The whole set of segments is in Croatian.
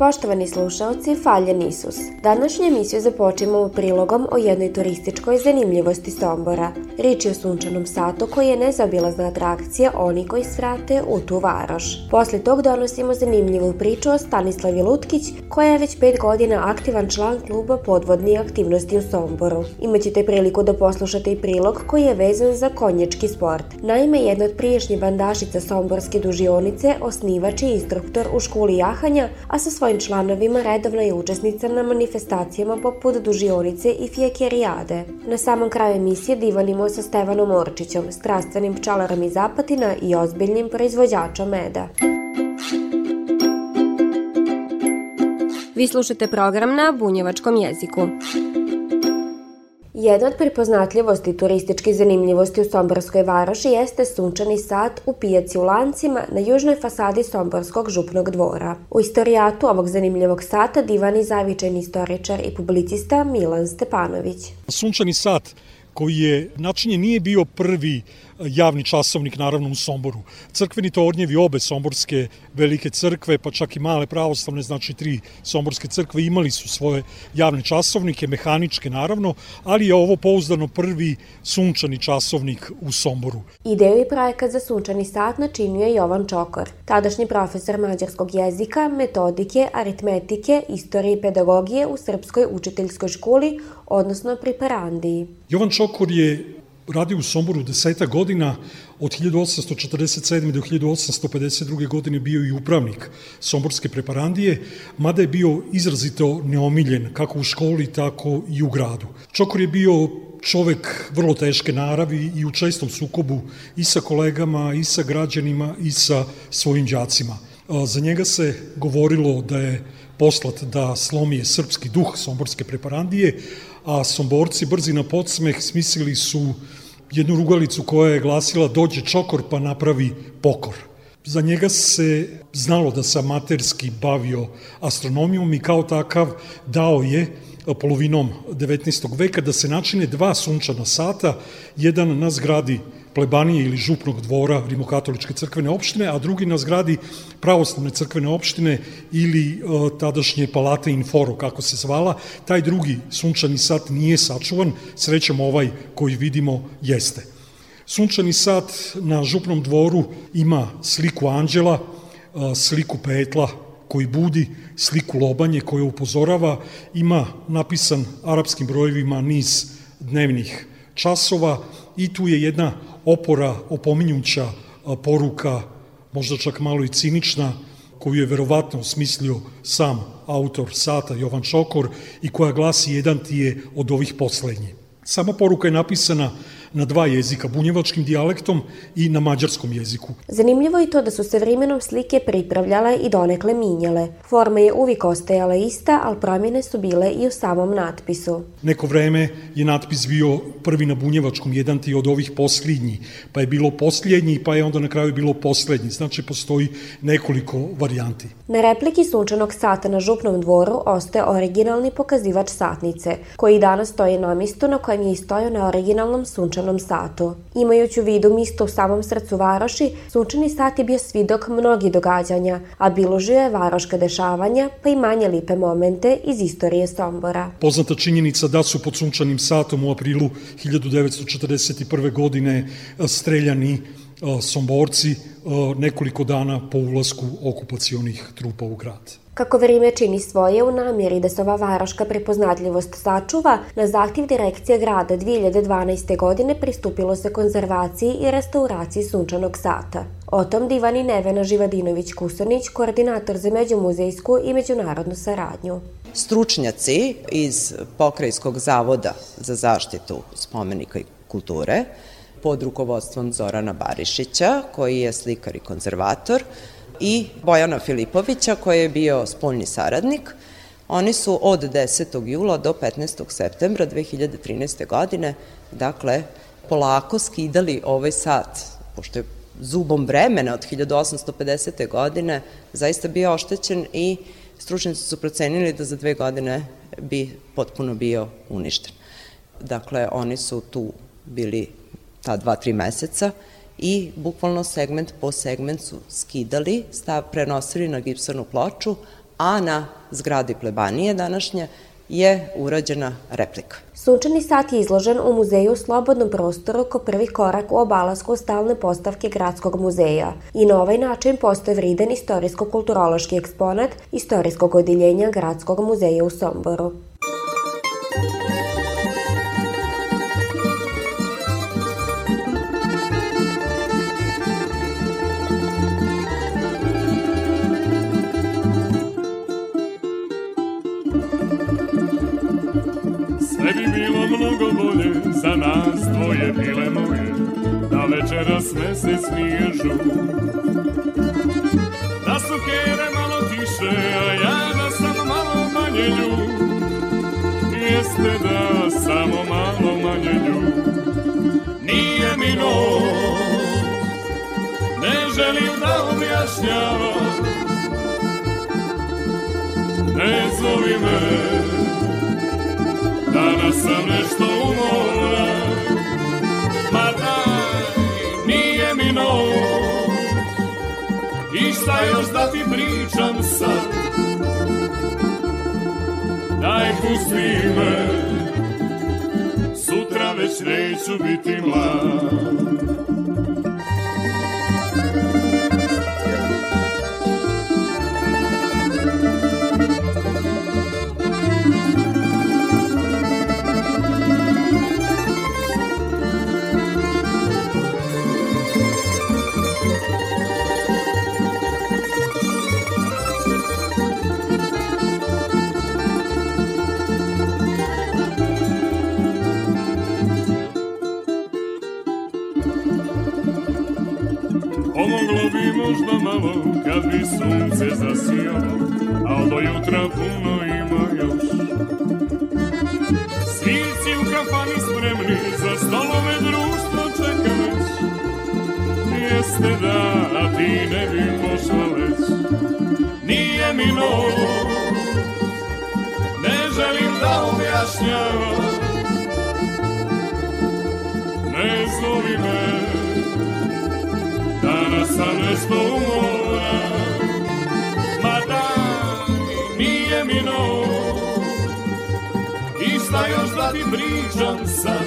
Poštovani slušalci, faljen Isus. Današnju emisiju započinjemo prilogom o jednoj turističkoj zanimljivosti Sombora. Rič je o sunčanom satu koji je nezaobilazna atrakcija oni koji svrate u tu varoš. Posle tog donosimo zanimljivu priču o Stanislavi Lutkić, koja je već 5 godina aktivan član kluba podvodnih aktivnosti u Somboru. Imaćete priliku da poslušate i prilog koji je vezan za konjački sport. Naime, jedna od prijašnjih bandašica Somborske dužionice, osnivač i instruktor u školi jahanja, a sa svojim članovima redovno je učesnica na manifestacijama poput dužionice i fijakerijade. Na samom kraju emisije divanimo sa Stevanom Orčićom, strastvenim pčelarom iz Apatina i ozbiljnim proizvođačom meda. Vi slušate program na bunjevačkom jeziku. Jedna od prepoznatljivosti turističkih zanimljivosti u Somborskoj varoši jeste sunčani sat u pijaci u Lancima na južnoj fasadi Somborskog župnog dvora. U istorijatu ovog zanimljivog sata divani zavičajni istoričar i publicista Milan Stepanović. Sunčani sat koji je načinjen nije bio prvi javni časovnik, naravno, u Somboru. Crkveni tornjevi obe somborske velike crkve, pa čak i male pravoslavne, znači 3 somborske crkve, imali su svoje javne časovnike, mehaničke naravno, ali je ovo pouzdano prvi sunčani časovnik u Somboru. Ideju i projekat za sunčani sat načinio je Jovan Čokor, tadašnji profesor mađarskog jezika, metodike, aritmetike, istorije i pedagogije u Srpskoj učiteljskoj školi, odnosno preparandiji. Jovan Čokor je radio u Somboru 10 godina, od 1847. do 1852. godine bio i upravnik Somborske preparandije, mada je bio izrazito neomiljen kako u školi, tako i u gradu. Čokor je bio čovek vrlo teške naravi i u čestom sukobu i sa kolegama, i sa građanima, i sa svojim đacima. Za njega se govorilo da je poslat da slomije srpski duh Somborske preparandije, a Somborci brzi na podsmeh smislili su jednu rugalicu koja je glasila dođe Čokor pa napravi pokor. Za njega se znalo da se amaterski bavio astronomijom i kao takav dao je polovinom 19. veka da se načine 2 sunčana sata, jedan na zgradi plebanije ili župnog dvora Rimokatoličke crkvene opštine, a drugi na zgradi pravoslavne crkvene opštine ili tadašnje palate Inforo, kako se zvala. Taj drugi sunčani sat nije sačuvan, srećom ovaj koji vidimo jeste. Sunčani sat na župnom dvoru ima sliku anđela, sliku petla koji budi, sliku lobanje koje upozorava, ima napisan arapskim brojevima niz dnevnih časova i tu je jedna opora, opominjuća poruka, možda čak malo i cinična, koju je verovatno smislio sam autor sata Jovan Čokor i koja glasi jedan ti je od ovih poslednjih. Sama poruka je napisana na 2 jezika, bunjevačkim dijalektom i na mađarskom jeziku. Zanimljivo je to da su se vremenom slike pripravljale i donekle minjale. Forma je uvijek ostajala ista, ali promjene su bile i u samom natpisu. Neko vreme je natpis bio prvi na bunjevačkom, jedan ti od ovih posljednji, pa je bilo posljednji, pa je onda na kraju bilo poslednji. Znači, postoji nekoliko varijanti. Na repliki sunčanog sata na župnom dvoru ostaje originalni pokazivač satnice, koji danas stoji na mjestu na kojem je stojao na originalnom sunčanom satu. Imajući u vidu mjesto u samom srcu varoši, sunčani sat je bio svidok mnogih događanja, a biložio je varoška dešavanja, pa i manje lipe momente iz istorije Sombora. Poznata činjenica da su pod sunčanim satom u aprilu 1941. godine streljani Somborci nekoliko dana po ulasku okupacionih trupa u grad. Kako vrijeme čini svoje u namjeri da se ova varoška prepoznatljivost sačuva, na zahtjev direkcije grada 2012. godine pristupilo se konzervaciji i restauraciji sunčanog sata. O tom divani Nevena Živadinović Kusanić, koordinator za međumuzejsku i međunarodnu saradnju. Stručnjaci iz Pokrajinskog zavoda za zaštitu spomenika i kulture pod rukovodstvom Zorana Barišića, koji je slikar i konzervator, i Bojana Filipovića, koji je bio spoljni saradnik, Oni su od 10. jula do 15. septembra 2013. godine, dakle, polako skidali ovaj sat, pošto je zubom vremena od 1850. godine zaista bio oštećen i stručnjaci su procenili da za 2 godine bi potpuno bio uništen. Dakle, oni su tu bili ta 2-3 meseca i bukvalno segment po segment su skidali, prenosili na gipsarnu ploču, a na zgradi plebanije današnje je urađena replika. Sunčani sat je izložen u muzeju u slobodnom prostoru kao prvi korak u obalasku stalne postavke Gradskog muzeja i na ovaj način postoje vriden istorijsko-kulturološki eksponat istorijskog odjeljenja Gradskog muzeja u Somboru. Sve bi bilo mnogo bolje za nas tvoje bile moje, da večeras ne se smiježu. Da su kere malo tiše, a ja da sam malo manje ljub. Jeste da samo malo manje ljub. Nije mi noć, ne želim da objašnjavam. Ne zovi me, danas sam nešto umoran. Ma daj, nije mi noć, i šta još da ti pričam sad. Daj, pusti me, sutra već neću biti mlad. Možda malo kad bi sunce zasijalo, al do jutra puno ima još. Svirci u kafani spremni, za stolove društvo čeka već. Jeste da, a ti ne bi pošla već. Nije mi noć, ne želim da objašnjavam. Ne zovi me, danas sam nešto umoran. Ma daj, nije mi noć, i šta još da ti pričam sad.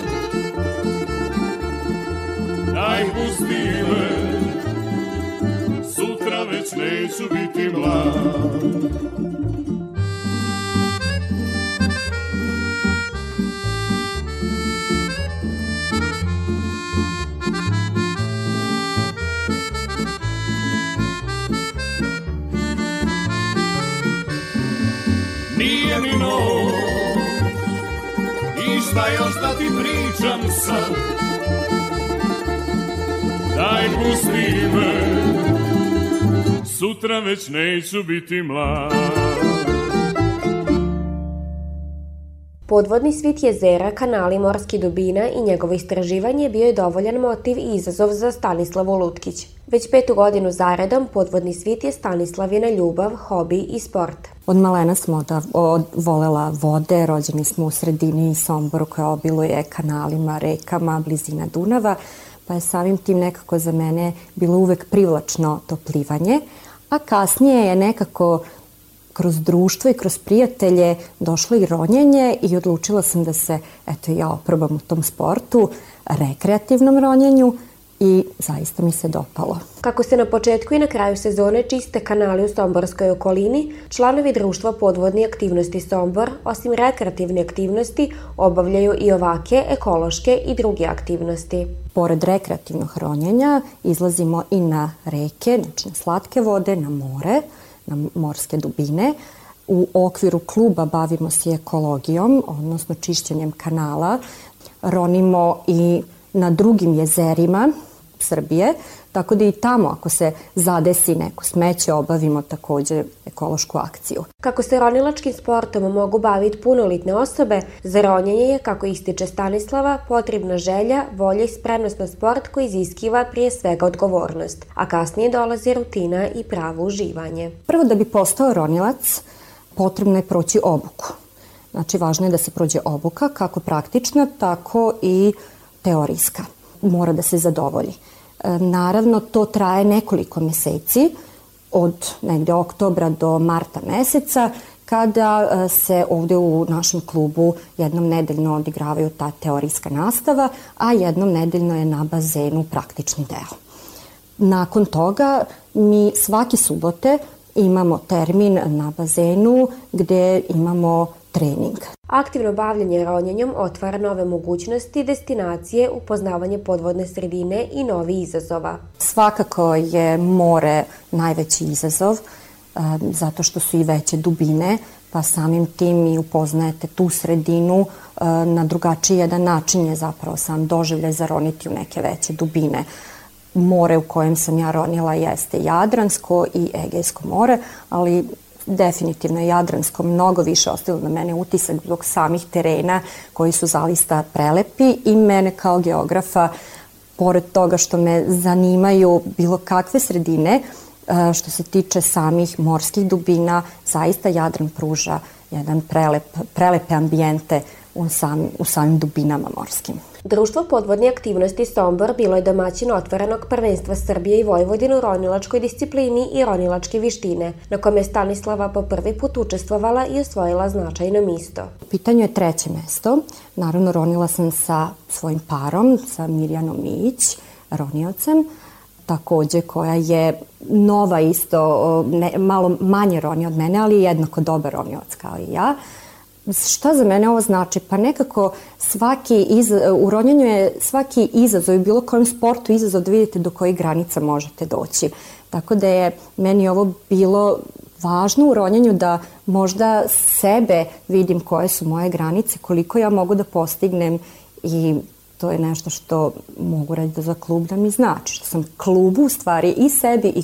Daj, pusti me, sutra već neću biti mlad. I šta još da ti pričam sad. Daj, pusti me, sutra već neću biti mlad. Podvodni svit jezera, kanali, morskih dubina i njegovo istraživanje bio je dovoljan motiv i izazov za Stanislavu Lutkić. Već 5. godinu zaredom podvodni svit je Stanislavina ljubav, hobi i sport. Od malena smo volela vode, rođeni smo u sredini Somboru koja obiluje kanalima, rekama, blizina Dunava, pa je samim tim nekako za mene bilo uvek privlačno to plivanje, a kasnije je nekako kroz društvo i kroz prijatelje došlo i ronjenje i odlučila sam da se, eto, ja oprobam u tom sportu, rekreativnom ronjenju, i zaista mi se dopalo. Kako se na početku i na kraju sezone čiste kanali u somborskoj okolini, članovi društva podvodne aktivnosti Sombor, osim rekreativne aktivnosti, obavljaju i ovake ekološke i druge aktivnosti. Pored rekreativnog ronjenja izlazimo i na reke, znači na slatke vode, na more, na morske dubine. U okviru kluba bavimo se ekologijom, odnosno čišćenjem kanala, ronimo i na drugim jezerima, Srbije, tako da i tamo ako se zadesi neko smeće obavimo takođe ekološku akciju. Kako se ronilačkim sportom mogu baviti punolitne osobe, za ronjenje je, kako ističe Stanislava, potrebna želja, volja i spremnost na sport koji iziskiva prije svega odgovornost, a kasnije dolazi rutina i pravo uživanje. Prvo, da bi postao ronilac, potrebno je proći obuku. Znači, važno je da se prođe obuka, kako praktična, tako i teorijska. Mora da se zadovolji. Naravno, to traje nekoliko meseci, od negde oktobra do marta meseca, kada se ovde u našem klubu jednom nedeljno odigravaju ta teorijska nastava, a jednom nedeljno je na bazenu praktični deo. Nakon toga, mi svake subote imamo termin na bazenu gde imamo trening. Aktivno bavljanje ronjenjem otvara nove mogućnosti, destinacije, upoznavanje podvodne sredine i novi izazova. Svakako je more najveći izazov, zato što su i veće dubine, pa samim tim i upoznajete tu sredinu na drugačiji jedan način. Je zapravo sam doživljaj zaroniti u neke veće dubine. More u kojem sam ja ronila jeste Jadransko i Egejsko more, ali definitivno je Jadransko mnogo više ostavilo na mene utisak zbog samih terena koji su zaista prelepi i mene kao geografa, pored toga što me zanimaju bilo kakve sredine, što se tiče samih morskih dubina, zaista Jadran pruža jedan prelepe ambijente u samim dubinama morskim. Društvo podvodne aktivnosti Sombor bilo je domaćin otvorenog prvenstva Srbije i Vojvodine u ronilačkoj disciplini i ronilačke vještine, na kome je Stanislava po prvi put učestvovala i osvojila značajno mesto. U pitanju je treće mesto. Naravno, ronila sam sa svojim parom, sa Mirjanom Mijić, roniocem, takođe koja je nova isto, malo manje ronija od mene, ali jednako dobar ronioc kao i ja. Šta za mene ovo znači? Pa nekako u ronjenju je svaki izazov i bilo kojem sportu izazov da vidite do kojih granica možete doći. Tako da je meni ovo bilo važno u ronjenju da možda sebe vidim koje su moje granice, koliko ja mogu da postignem, i to je nešto što mogu reći da za klub da mi znači. Što sam klubu u stvari i sebi i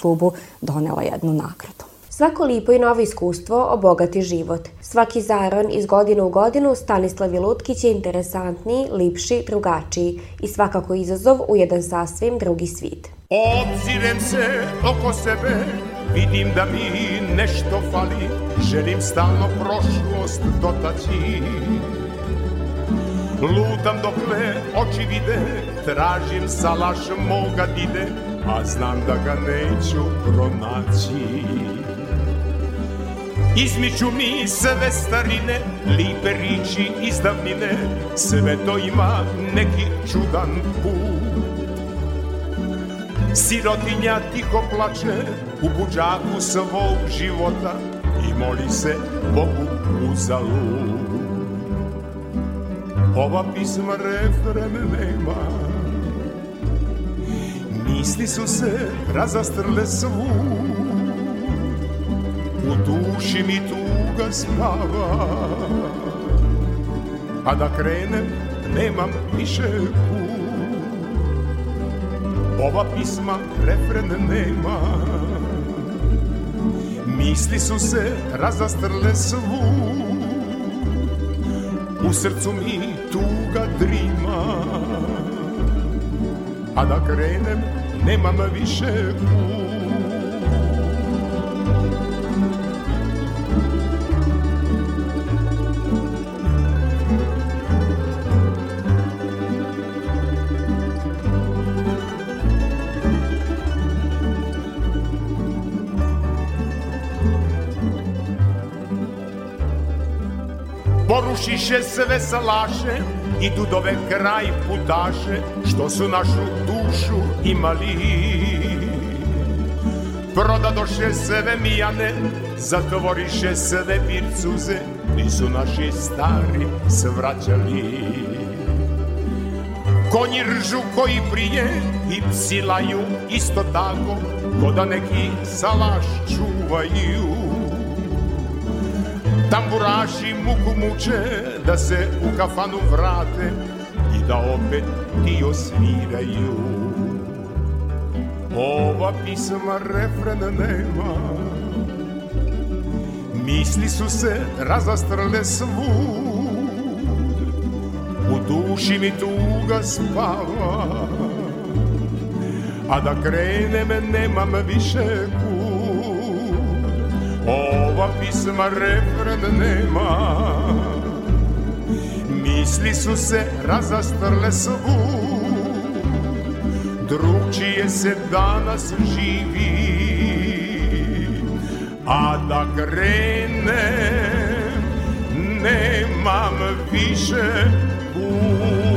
klubu donela jednu nagradu. Svako lipo i novo iskustvo obogati život. Svaki zaron iz godine u godinu Stanislavi Lutkić je interesantniji, lipši, drugačiji i svakako izazov u jedan sasvim drugi svit. Obzirem se oko sebe, vidim da mi nešto fali, želim stalno prošlost dotaći. Lutam dokle oči vide, tražim salaš moga dide, a znam da ga neću pronaći. Izmiču mi sve starine, lipe riči iz davnine, sve to ima neki čudan put. Sirotinja tiho plače u budžaku svog života i moli se Bogu uzalud. Ova pisma refrene nema, misli su se razastrle svud. U duši mi tuga spava, a da krenem nemam više put. Ova pisma refren nema, misli su se razastrle svud. U srcu mi tuga drima, a da krenem nemam više put. Porušiše sve salaše, idu dove kraj putaše, što su našu dušu imali. Prodadoše sve mijane, zatvoriše sve pircuze, nisu naši stari svraćali. Konji ržu koji prije i psi laju isto tako, ko da neki salaš čuvaju. Tamburaši muku muče da se u kafanu vrate i da opet dio sviraju. Ova pisma refrena nema, misli su se razastrle svud, u duši mi tuga spava, a da krenem nemam više kud. Ova pisma refrena nema, misli su se razastrle svud, drugčije se danas živi, a da krenem nemam više put.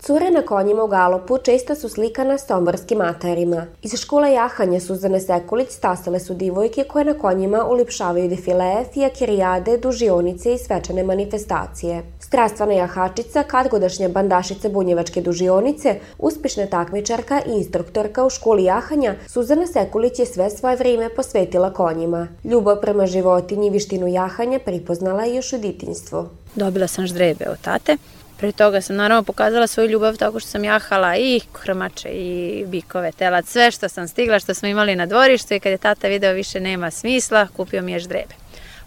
Cure na konjima u galopu često su slikana somborskim matarima. Iz škole jahanja Suzane Sekulić stasale su divojke koje na konjima uljepšavaju defilee, fijakirijade, dužionice i svečane manifestacije. Strastvana jahačica, kadgodašnja bandašica bunjevačke dužionice, uspješna takmičarka i instruktorka u školi jahanja, Suzana Sekulić je sve svoje vrijeme posvetila konjima. Ljubav prema životinji i vištinu jahanja pripoznala je još u djetinjstvu. Dobila sam ždrebe od tate. Pre toga sam naravno pokazala svoju ljubav tako što sam jahala i krmače i bikove, telad, sve što sam stigla, što smo imali na dvorištu, i kad je tata video više nema smisla, kupio mi je ždrebe.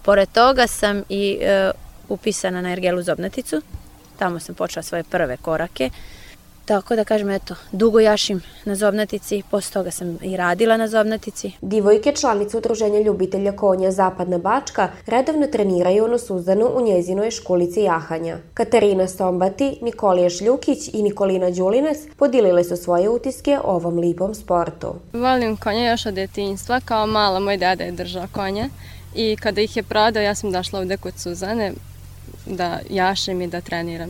Pored toga sam i upisana na ergelu zobnaticu, tamo sam počela svoje prve korake. Tako da kažem, eto, dugo jašim na zobnatici, posle toga sam i radila na zobnatici. Divojke članice Udruženja ljubitelja konja Zapadna Bačka redovno treniraju onu Suzanu u njezinoj školici jahanja. Katerina Sombati, Nikolije Šljukić i Nikolina Đulines podelile su svoje utiske o ovom lipom sportu. Volim konje još od djetinjstva, kao mala moj deda je držao konje i kada ih je prodao ja sam došla ovdje kod Suzane da jašim i da treniram.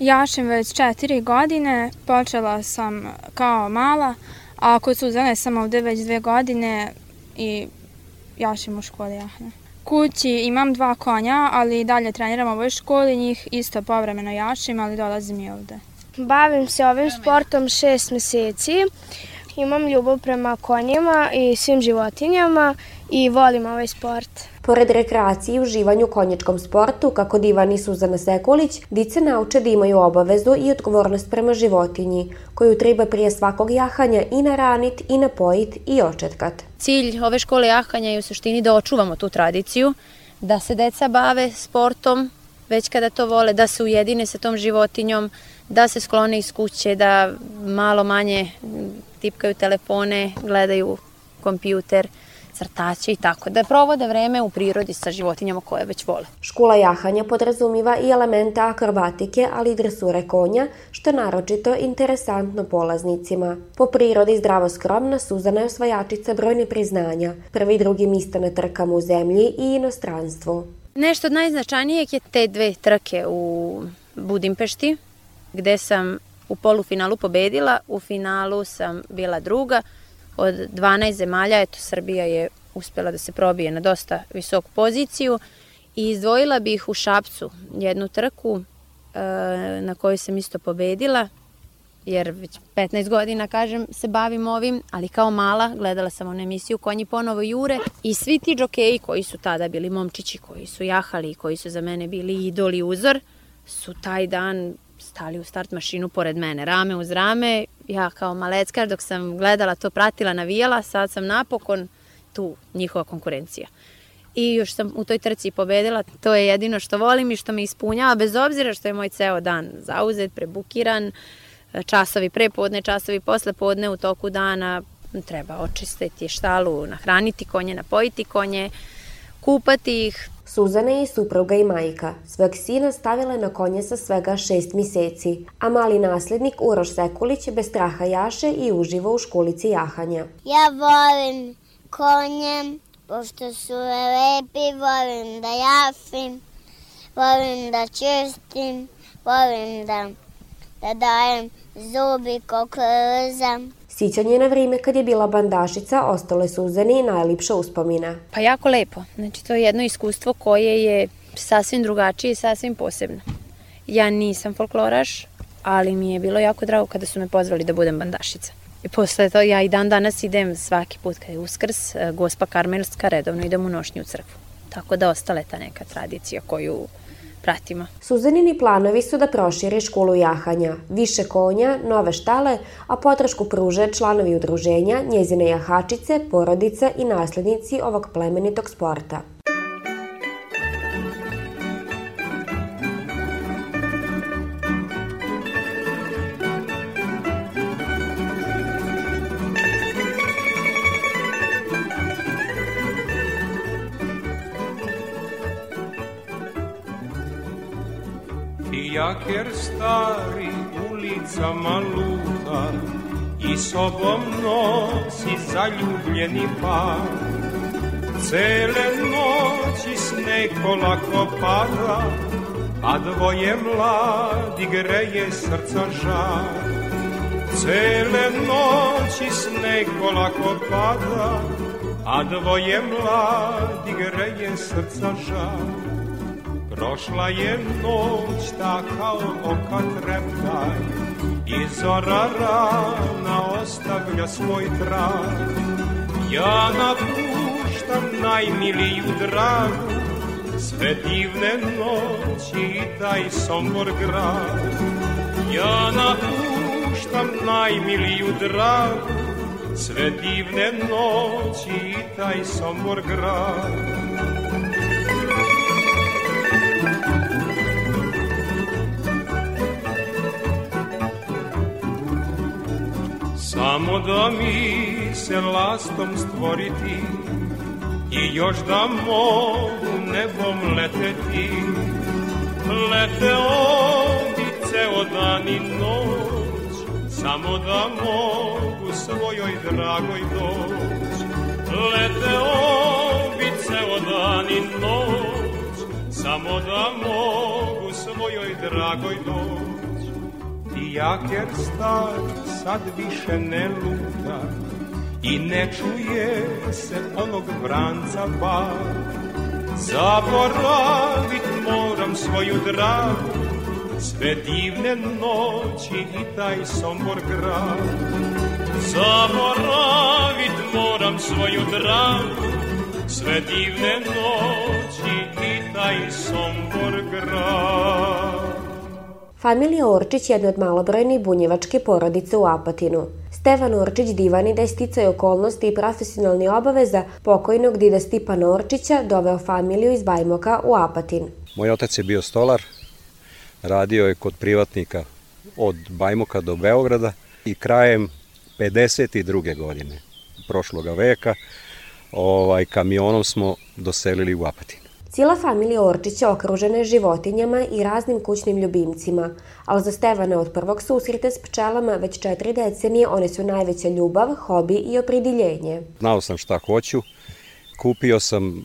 Jašim već 4 godine, počela sam kao mala, a kod Suzane sam ovdje već 2 godine i jašim u školi jahanja. Kući imam 2 konja, ali dalje treniram u ovoj školi, njih isto povremeno jašim, ali dolazim i ovdje. Bavim se ovim sportom 6 mjeseci, imam ljubav prema konjima i svim životinjama i volim ovaj sport. Pored rekreacije i uživanju u konjičkom sportu, kako divan i Suzana Sekulić, dice nauče da imaju obavezu i odgovornost prema životinji, koju treba prije svakog jahanja i naranit, i napojit, i očetkat. Cilj ove škole jahanja je u suštini da očuvamo tu tradiciju, da se deca bave sportom već kada to vole, da se ujedine sa tom životinjom, da se sklone iz kuće, da malo manje tipkaju telefone, gledaju kompjuter, crtaće i tako, da provode vreme u prirodi sa životinjama koje već vole. Škola jahanja podrazumijeva i elemente akrobatike, ali i dresure konja, što je naročito interesantno polaznicima. Po prirodi zdravo skromna, Suzana je osvajačica brojnih priznanja, 1. i 2. mjesta na trkama u zemlji i inostranstvu. Nešto od najznačajnijeg je te 2 trke u Budimpešti, gde sam u polufinalu pobedila, u finalu sam bila 2. Od 12 zemalja, eto, Srbija je uspjela da se probije na dosta visoku poziciju i izdvojila bih u Šapcu 1 trku na kojoj sam isto pobedila, jer već 15 godina, kažem, se bavim ovim, ali kao mala gledala sam onu emisiju Konji ponovo jure i svi ti džokeji koji su tada bili momčići, koji su jahali i koji su za mene bili idol i uzor, su taj dan stali u start mašinu pored mene, rame uz rame. Ja kao malecka, dok sam gledala to, pratila, navijala, sad sam napokon tu njihova konkurencija. I još sam u toj trci pobedila, to je jedino što volim i što me ispunjava, bez obzira što je moj ceo dan zauzet, prebukiran, časovi prepodne, časovi poslepodne, u toku dana treba očistiti štalu, nahraniti konje, napojiti konje, kupati ih. Suzana je i supruga i majka. Svojeg sina stavila je na konje sa svega 6 mjeseci, a mali nasljednik Uroš Sekulić bez straha jaše i uživa u školici jahanja. Ja volim konje, pošto su lepi, volim da jašim, volim da čistim, volim da dajem zubi koliko lezam. Sjećanje na vrijeme kad je bila bandašica ostale Suzani najljepša uspomina. Pa jako lepo. Znači, to je jedno iskustvo koje je sasvim drugačije i sasvim posebno. Ja nisam folkloraš, ali mi je bilo jako drago kada su me pozvali da budem bandašica. I posle to ja i dan danas idem svaki put kad je Uskrs, Gospa Karmelska, redovno idem u nošnju crkvu. Tako da ostala je ta neka tradicija koju pratimo. Suzanini planovi su da proširi školu jahanja, više konja, nove štale, a podršku pruže članovi udruženja, njezine jahačice, porodice i naslednici ovog plemenitog sporta. Jer stari ulicama luta i sobom nosi zaljubljeni par. Cele noći sneg polako pada, a dvoje mladi greje srca žar. Cele noći sneg polako pada, a dvoje mladi greje srca žar. Prošla je noć, ta kao oka treptaj, i zora rana ostavlja svoj trag. Ja napuštam najmiliju dragu, sve divne noći i taj Sombor grad. Ja napuštam najmiliju dragu, sve divne noći i taj Sombor grad. Samo da mi se lastom stvoriti i još da mogu nebom leteti. Lete ovdje ceo dan i noć, samo da mogu svojoj dragoj doć. Lete ovdje ceo dan i noć, samo da mogu svojoj dragoj doć. Jaker star sad više ne luta i ne čuje se onog vranca bar. Zaboravit moram svoju dragu, sve divne noći i taj Sombor grad. Zaboravit moram svoju dragu, sve divne noći i taj Sombor grad. Familija Orčić je jedna od malobrojnih bunjevačke porodice u Apatinu. Stevan Orčić divani da je sticaj okolnosti i profesionalni obaveza pokojnog dida Stipana Orčića doveo familiju iz Bajmoka u Apatin. Moj otac je bio stolar, radio je kod privatnika od Bajmoka do Beograda i krajem 52. godine prošloga veka kamionom smo doselili u Apatin. Cijela familija Orčića okružena je životinjama i raznim kućnim ljubimcima, ali za Stevana od prvog susreta s pčelama već 4 decenije one su najveća ljubav, hobi i opredjeljenje. Znao sam šta hoću, kupio sam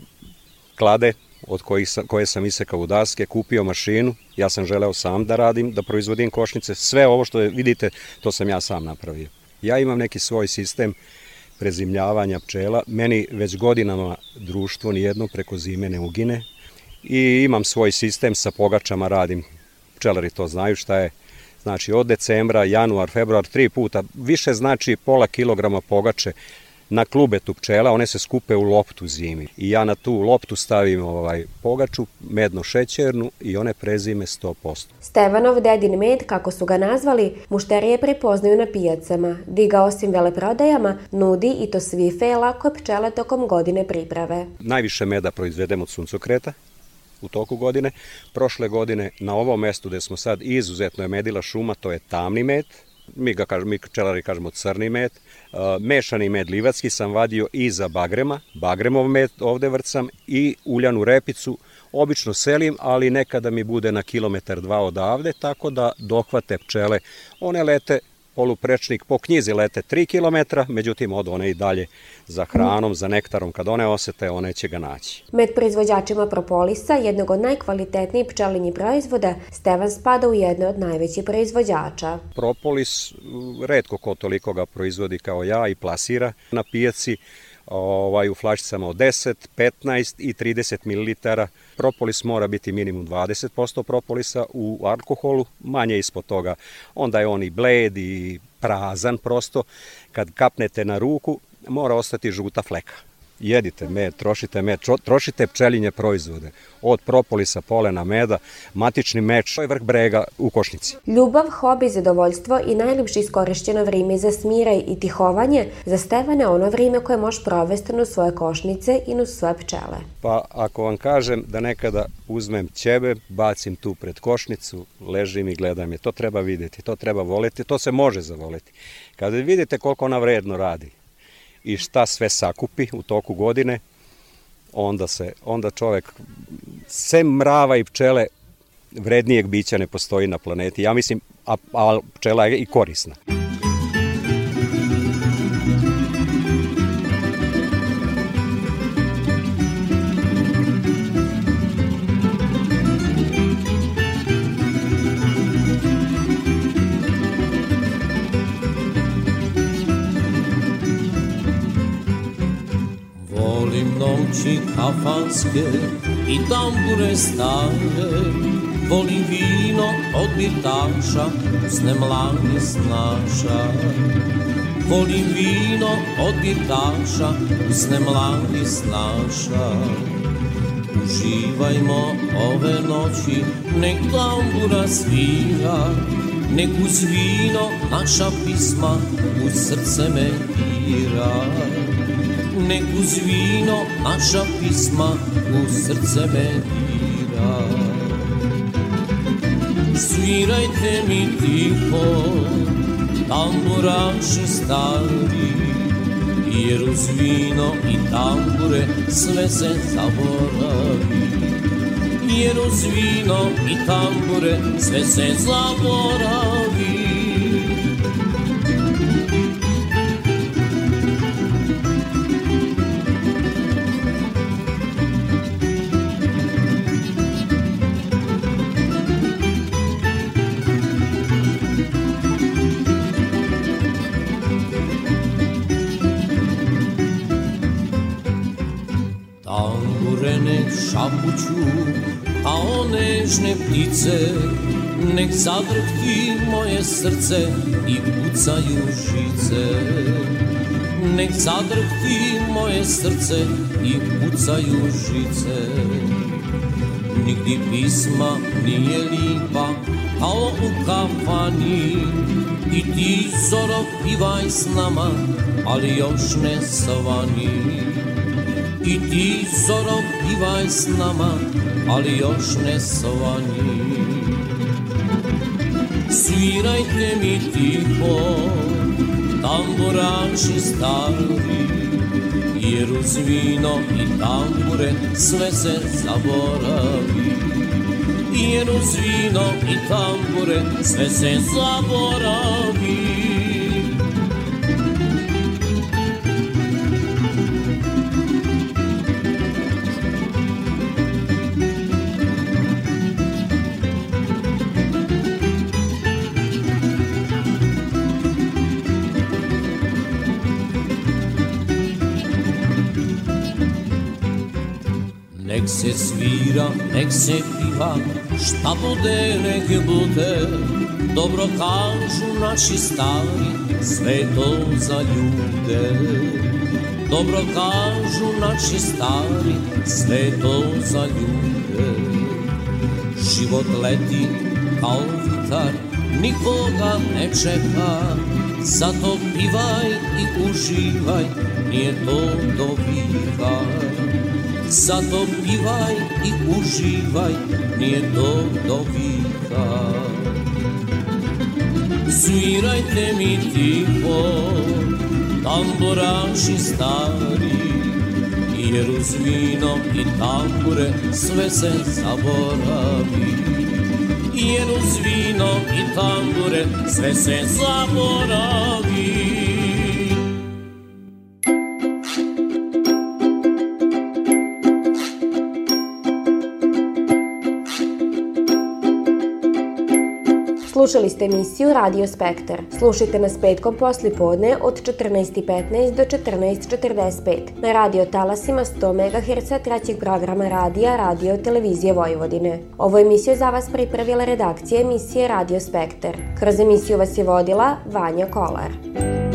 klade od koje sam isekao u daske, kupio mašinu, ja sam želeo sam da radim, da proizvodim košnice, sve ovo što vidite to sam ja sam napravio. Ja imam neki svoj sistem prezimljavanja pčela. Meni već godinama društvo nijedno preko zime ne ugine i imam svoj sistem, sa pogačama radim. Pčelari to znaju šta je. Znači od decembra, januar, februar, 3 puta, više znači pola kilograma pogače na klubetu pčela, one se skupe u loptu zimi. I ja na tu loptu stavim pogaču, medno šećernu i one prezime 100%. Stevanov dedin med, kako su ga nazvali, mušterije prepoznaju na pijacama, diga osim veleprodajama nudi i to svife lako pčele tokom godine priprave. Najviše meda proizvedemo od suncokreta u toku godine. Prošle godine na ovom mestu gde smo sad izuzetno je medila šuma, to je tamni med. Mi pčelari kažemo crni med, mešani med livadski sam vadio i za bagrema, bagremov med ovde vrcam i uljanu repicu, obično selim, ali nekada mi bude na 1-2 km odavde, tako da dohvate pčele, one lete poluprečnik, po knjizi lete 3 km, međutim od one i dalje za hranom, za nektarom, kad one osete, one će ga naći. Med proizvođačima Propolisa, jednog od najkvalitetnijih pčelinjih proizvoda, Stevan spada u jedne od najvećih proizvođača. Propolis, retko ko toliko ga proizvodi kao ja i plasira na pijaci, u flašicama od 10, 15 i 30 ml. Propolis mora biti minimum 20% propolisa u alkoholu, manje ispod toga. Onda je on i bled i prazan prosto, kad kapnete na ruku, mora ostati žuta fleka. Jedite med, trošite med, trošite pčelinje proizvode. Od propolisa, polena, meda, matični meč, to je vrh brega u košnici. Ljubav, hobi, zadovoljstvo i najljepše iskorišćeno vrijeme za smiraj i tihovanje za Stevana je ono vrijeme koje može provesti na svoje košnice i na svoje pčele. Pa ako vam kažem da nekada uzmem ćebe, bacim tu pred košnicu, ležim i gledam je. To treba vidjeti, to treba voleti, to se može zavoleti. Kada vidite koliko ona vredno radi i šta sve sakupi u toku godine, onda čovjek, sem mrava i pčele, vrednijeg bića ne postoji na planeti. Ja mislim, a pčela je i korisna. Noći kafanske i tambure stare, volim vino od birtaša, usne mlani snaša. Volim vino od birtaša, usne mlani snaša. Uživajmo ove noći, nek tambura svira, nek uz vino naša pisma u srce me dira. Nek uz vino naša pisma u srce me dira. Svirajte mi tiho, tamburaši stari, jer uz vino i tambure sve se zaboravi. Jer uz vino i tambure sve se zaboravi. Šapuću, a o nežne ptice nek zadrhti moje srce i pucaju žice. Nek zadrhti moje srce i pucaju žice. Nigdje pisma nije lipa kao u kafani, i ti Zoro pivaj s nama, ali još ne savani. I ti, Zoro, pivaj s nama, ali još ne sovani. Svirajte mi tiho, tamburaši stari, jer uz vino i tambure sve se zaboravi. Jer uz vino i tambure sve se zaboravi. Nek se svira, nek se piva, šta bude, nek bude, dobro kažu naši stari, sve to za ljude. Dobro kažu naši stari, sve to za ljude. Život leti kao vitar, nikoga ne čeka, zato pivaj i uživaj, nije to dobivaj. Zato pivaj i uživaj, nije to dovika. Svirajte mi tiho, tamburaši stari, jer uz vino i tambure sve se zaboravi. Jer uz vino i tambure sve se zaboravi. Slušali ste emisiju Radio Spektar. Slušajte nas petkom poslipodne od 14:15 do 14:45 na radio talasima 100 MHz trećeg programa radija Radio Televizije Vojvodine. Ovu emisiju za vas pripravila redakcija emisije Radio Spektar. Kroz emisiju vas je vodila Vanja Kolar.